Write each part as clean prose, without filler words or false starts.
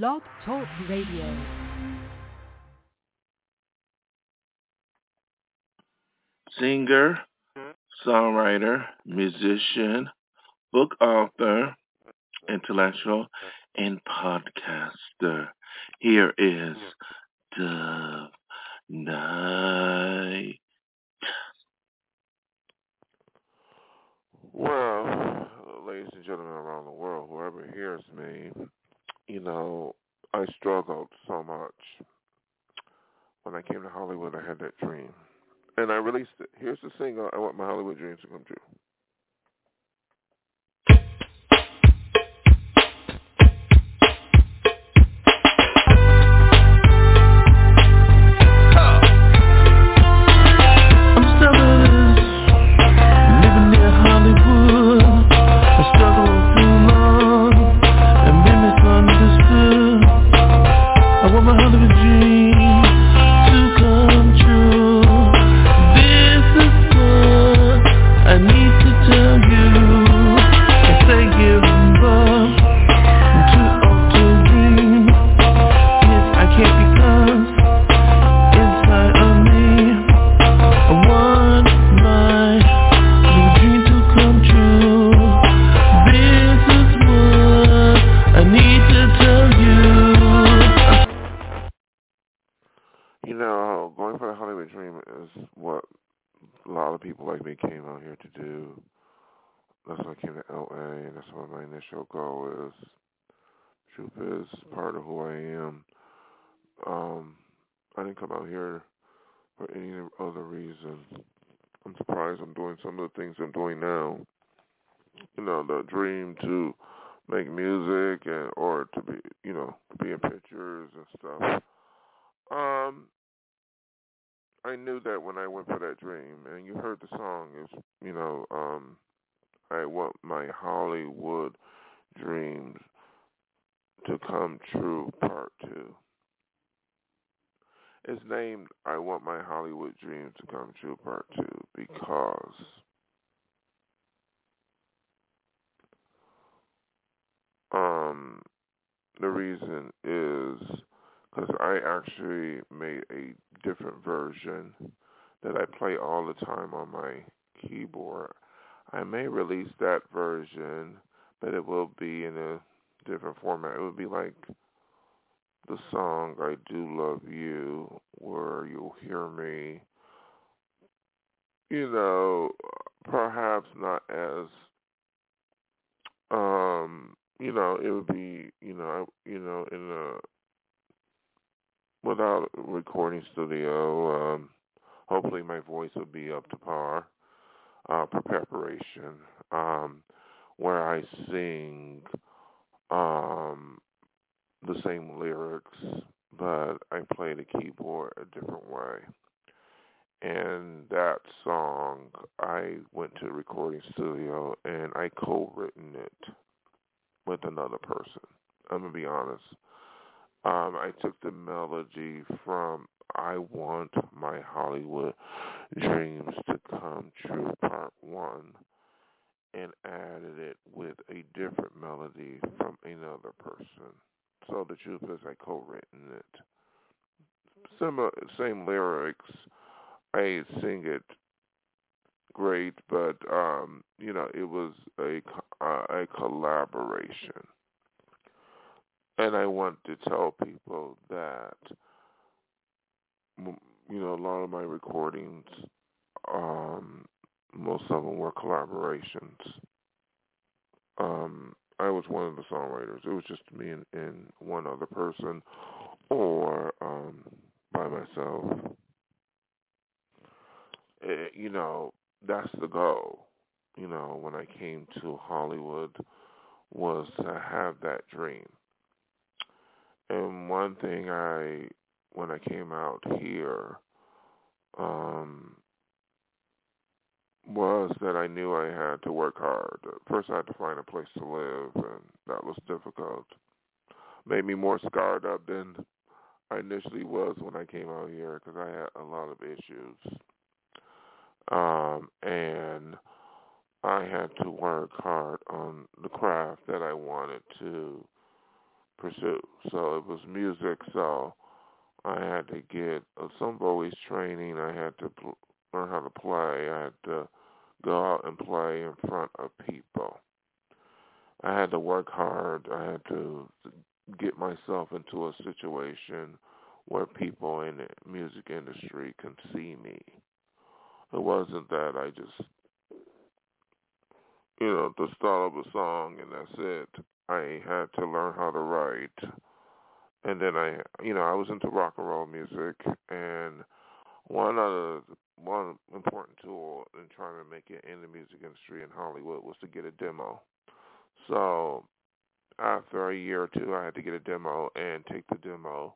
Blog Talk Radio. Singer, songwriter, musician, book author, intellectual, and podcaster. Here is dovenight. Well, ladies and gentlemen around the world, whoever hears me, you know, I struggled so much. When I came to Hollywood, I had that dream. And I released it. Here's the single, I Want My Hollywood Dreams to Come True. pursuit. So it was music, so I had to get some voice training. I had to learn how to play. I had to go out and play in front of people. I had to work hard. I had to get myself into a situation where people in the music industry can see me. It wasn't that I just, the start of a song and that's it. I had to learn how to write. And then I was into rock and roll music, and one important tool in trying to make it in the music industry in Hollywood was to get a demo. So after a year or two, I had to get a demo and take the demo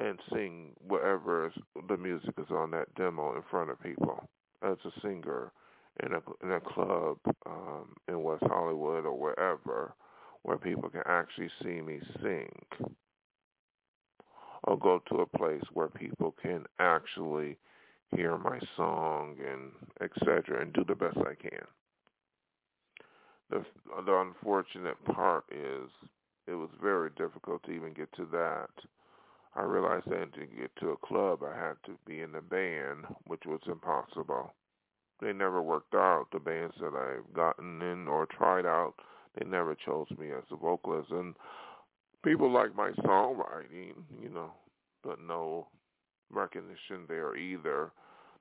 and sing whatever the music is on that demo in front of people as a singer in a club in West Hollywood or wherever, where people can actually see me sing, or go to a place where people can actually hear my song and et cetera, and do the best I can. The unfortunate part is it was very difficult to even get to that. I realized that to get to a club, I had to be in the band, which was impossible. They never worked out. The bands that I've gotten in or tried out, they never chose me as a vocalist. And people like my songwriting, but no recognition there either,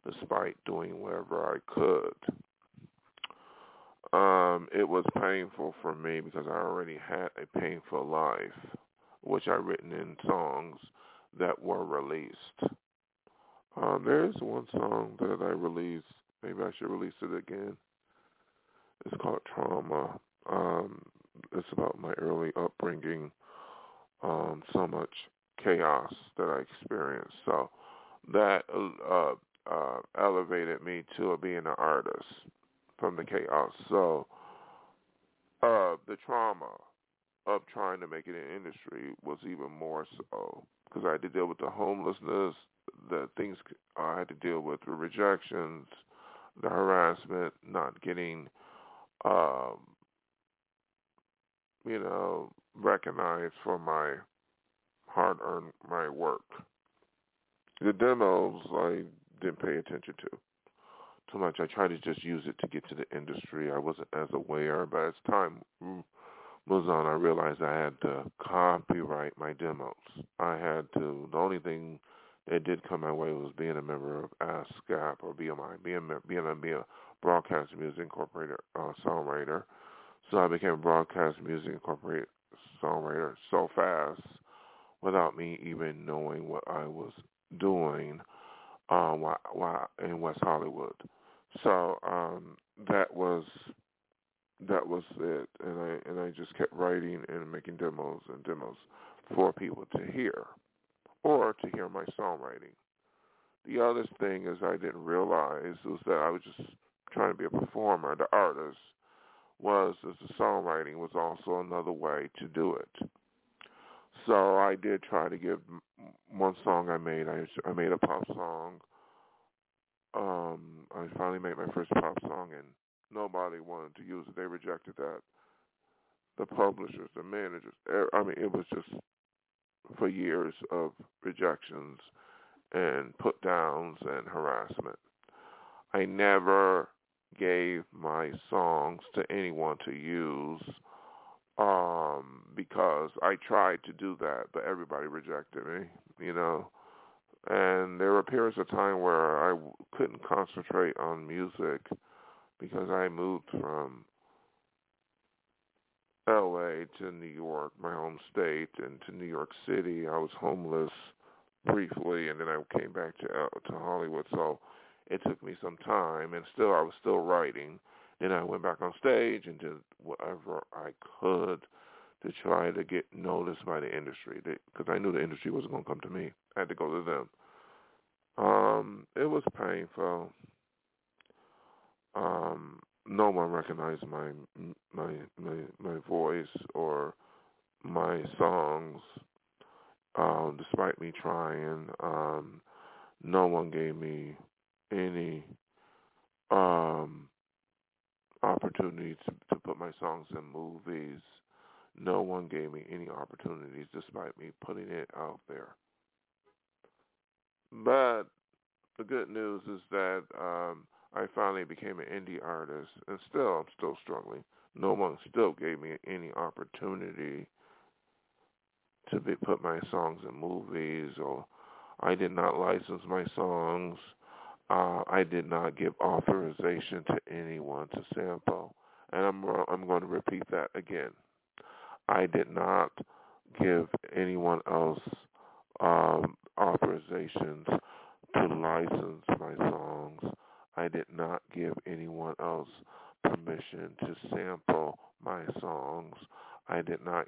despite doing whatever I could. It was painful for me because I already had a painful life, which I've written in songs that were released. There's one song that I released. Maybe I should release it again. It's called Trauma. It's about my early upbringing, so much chaos that I experienced. So that elevated me to being an artist from the chaos. So the trauma of trying to make it in industry was even more so, because I had to deal with the homelessness, the things I had to deal with, the rejections, the harassment, not getting, recognized for my hard-earned, my work. The demos I didn't pay attention to too much. I tried to just use it to get to the industry. I wasn't as aware, but as time moves on, I realized I had to copyright my demos. The only thing that did come my way was being a member of ASCAP or BMI, being a Broadcast Music Incorporated songwriter. So I became a Broadcast Music Incorporated songwriter so fast, without me even knowing what I was doing in West Hollywood. So that was it, and I just kept writing and making demos for people to hear, or to hear my songwriting. The other thing is I didn't realize was that I was just trying to be a performer. The artist the songwriting was also another way to do it. So I did try to give one song I made. I made a pop song. I finally made my first pop song, and nobody wanted to use it. They rejected that. The publishers, the managers, it was just for years of rejections and put-downs and harassment. I never gave my songs to anyone to use because I tried to do that, but everybody rejected me, And there were periods of time where I couldn't concentrate on music because I moved from L.A. to New York, my home state, and to New York City. I was homeless briefly, and then I came back to Hollywood, so it took me some time, and I was still writing. Then I went back on stage and did whatever I could to try to get noticed by the industry, because I knew the industry wasn't going to come to me. I had to go to them. It was painful. No one recognized my voice or my songs, despite me trying. No one gave me any opportunity to put my songs in movies. No one gave me any opportunities despite me putting it out there. But the good news is that I finally became an indie artist, and still, I'm still struggling. No one still gave me any opportunity to put my songs in movies, or I did not license my songs. I did not give authorization to anyone to sample. And I'm going to repeat that again. I did not give anyone else authorizations to license my songs. I did not give anyone else permission to sample my songs. I did not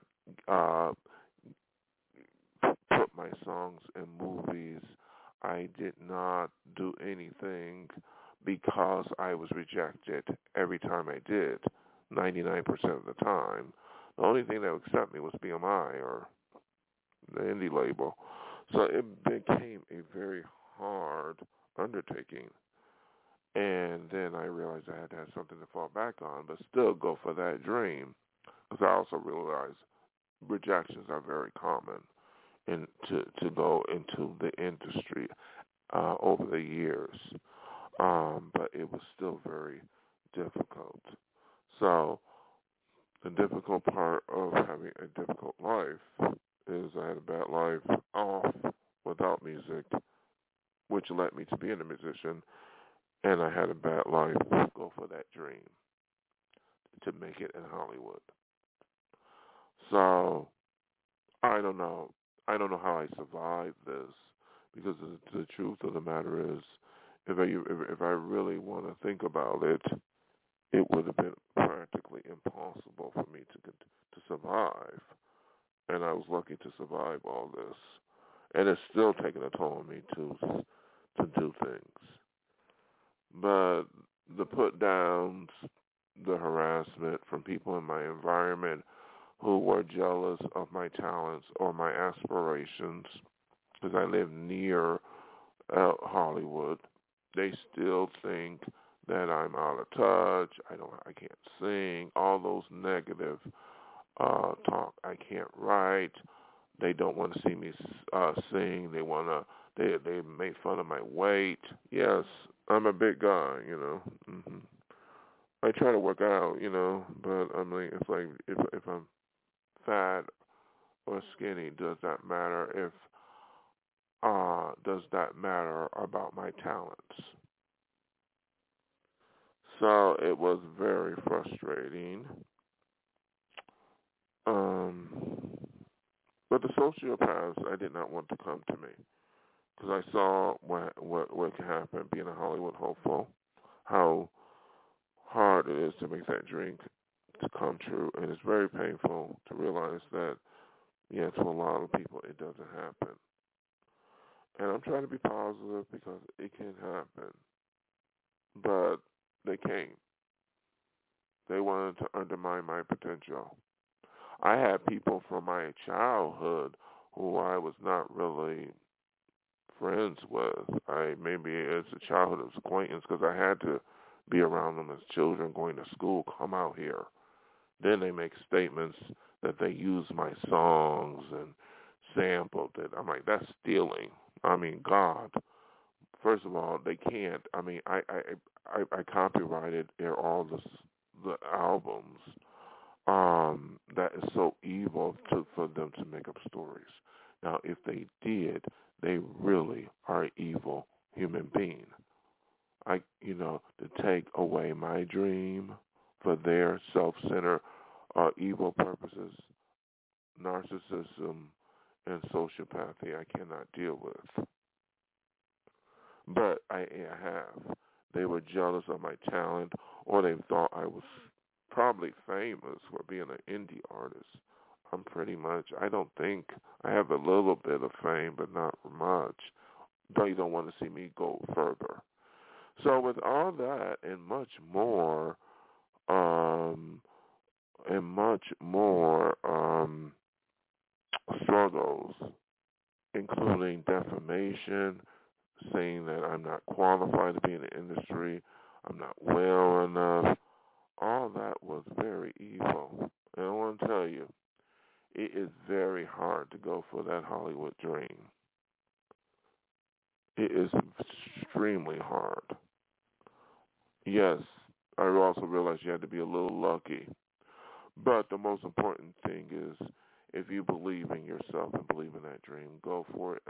put my songs in movies. I did not do anything because I was rejected every time I did, 99% of the time. The only thing that would accept me was BMI or the indie label. So it became a very hard undertaking. And then I realized I had to have something to fall back on, but still go for that dream. Because I also realized rejections are very common in, to go into the industry over the years. But it was still very difficult. So the difficult part of having a difficult life is I had a bad life off without music, which led me to being a musician, and I had a bad life to go for that dream to make it in Hollywood. So I don't know. I don't know how I survived this, because the truth of the matter is, if I really want to think about it, it would have been practically impossible for me to survive. And I was lucky to survive all this. And it's still taking a toll on me to do things. But the put-downs, the harassment from people in my environment who were jealous of my talents or my aspirations, because I live near Hollywood, they still think that I'm out of touch, I can't sing, all those negative talk. I can't write. They don't want to see me sing. They make fun of my weight. Yes, I'm a big guy, you know. Mm-hmm. I try to work out, you know, but I'm like, it's like if I'm fat or skinny, does that matter? Does that matter about my talents? So it was very frustrating. But the sociopaths, I did not want to come to me, because I saw what could happen being a Hollywood hopeful, how hard it is to make that dream to come true, and it's very painful to realize that, yeah, to a lot of people it doesn't happen. And I'm trying to be positive because it can happen, but they came. They wanted to undermine my potential. I had people from my childhood who I was not really friends with. Maybe it's a childhood acquaintance, because I had to be around them as children going to school, come out here. Then they make statements that they use my songs and sampled it. I'm like, that's stealing. I mean, God. First of all, they can't. I mean, I copyrighted all the albums. That is so evil for them to make up stories. Now, if they did, they really are an evil human being. To take away my dream for their self-centered evil purposes, narcissism, and sociopathy, I cannot deal with. But I have. They were jealous of my talent, or they thought I was probably famous for being an indie artist. I'm pretty much, I have a little bit of fame, but not much. They don't want to see me go further. So with all that and much more, struggles, including defamation, saying that I'm not qualified to be in the industry, I'm not well enough, all that was very evil. And I want to tell you, it is very hard to go for that Hollywood dream. It is extremely hard. Yes, I also realized you had to be a little lucky. But the most important thing is, if you believe in yourself and believe in that dream, go for it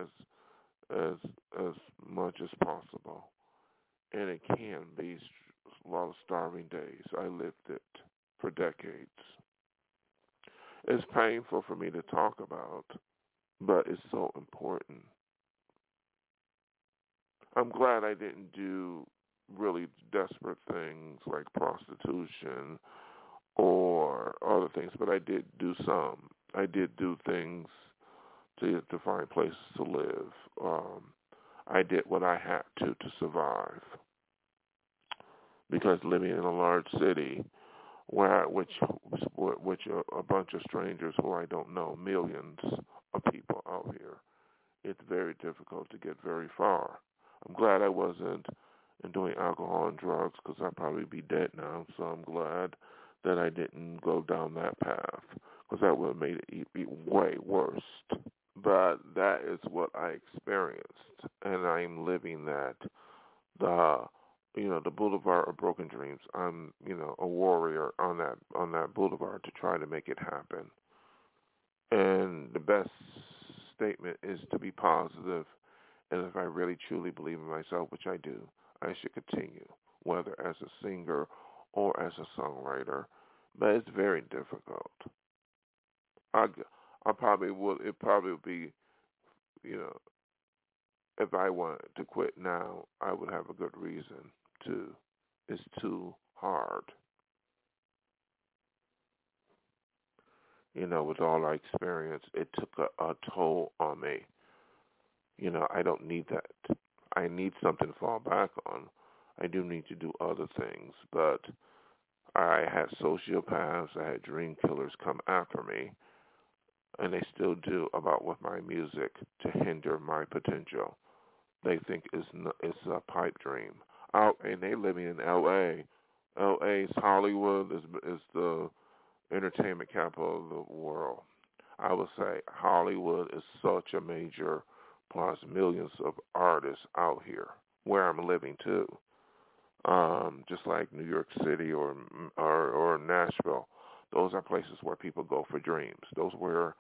as much as possible. And it can be a lot of starving days. I lived it for decades. It's painful for me to talk about, but it's so important. I'm glad I didn't do really desperate things like prostitution or other things, but I did do some. I did do things to find places to live. I did what I had to survive, because living in a large city, which a bunch of strangers who I don't know, millions of people out here, it's very difficult to get very far. I'm glad I wasn't doing alcohol and drugs, because I'd probably be dead now, so I'm glad that I didn't go down that path, because that would have made it way worse. But that is what I experienced, and I'm living that. The Boulevard of Broken Dreams. I'm, a warrior on that boulevard to try to make it happen. And the best statement is to be positive, and if I really truly believe in myself, which I do, I should continue, whether as a singer or as a songwriter. But it's very difficult. I probably would. It probably would be, if I wanted to quit now, I would have a good reason to. It's too hard. With all I experienced, it took a toll on me. I don't need that. I need something to fall back on. I do need to do other things, but I had sociopaths, I had dream killers come after me, and they still do about with my music to hinder my potential. They think it's a pipe dream. And they living in L.A. L.A.'s Hollywood is the entertainment capital of the world. I would say Hollywood is such a major plus millions of artists out here where I'm living too. Just like New York City or Nashville. Those are places where people go for dreams. Those where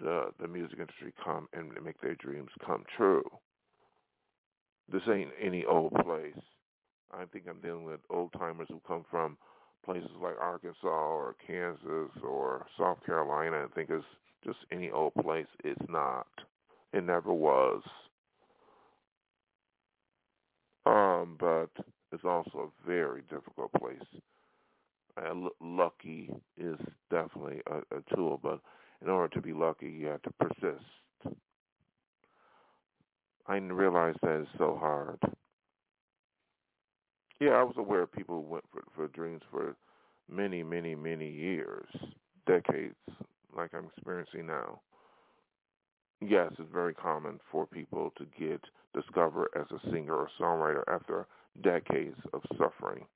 the music industry come and make their dreams come true. This ain't any old place. I think I'm dealing with old-timers who come from places like Arkansas or Kansas or South Carolina and think it's just any old place. It's not. It never was. But it's also a very difficult place. Lucky is definitely a tool, but in order to be lucky, you have to persist. I didn't realize that is so hard. Yeah, I was aware of people who went for dreams for many, many, many years, decades, like I'm experiencing now. Yes, it's very common for people to get discovered as a singer or songwriter after decades of suffering.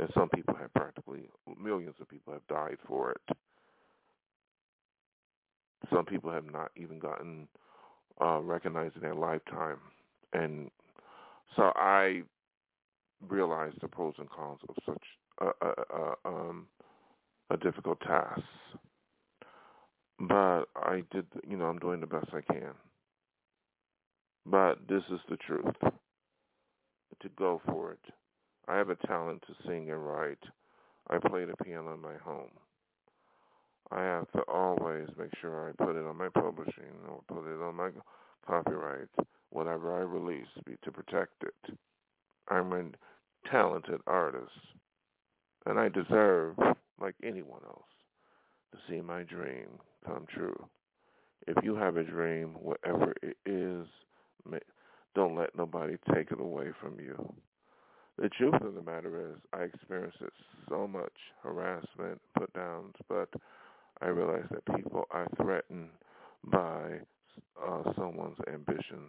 And some people have millions of people have died for it. Some people have not even gotten recognized in their lifetime. And so I realized the pros and cons of such a difficult task. But I did, I'm doing the best I can. But this is the truth. To go for it. I have a talent to sing and write. I play the piano in my home. I have to always make sure I put it on my publishing or put it on my copyright, whatever I release, to protect it. I'm a talented artist, and I deserve, like anyone else, to see my dream come true. If you have a dream, whatever it is, don't let nobody take it away from you. The truth of the matter is, I experienced so much harassment, put-downs, but I realized that people are threatened by someone's ambition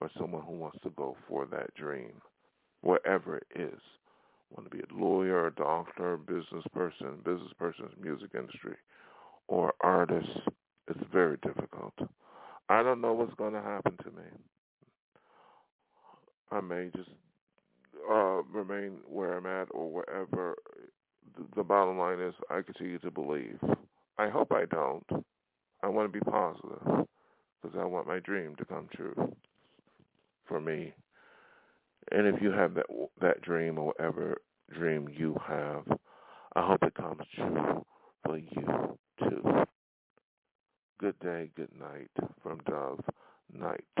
or someone who wants to go for that dream, whatever it is. Want to be a lawyer, a doctor, business person, music industry, or artist, It's very difficult. I don't know what's going to happen to me. I may just remain where I'm at or wherever. The bottom line is I continue to believe. I hope I don't. I want to be positive because I want my dream to come true for me. And if you have that dream or whatever dream you have, I hope it comes true for you too. Good day, good night from Dove Night.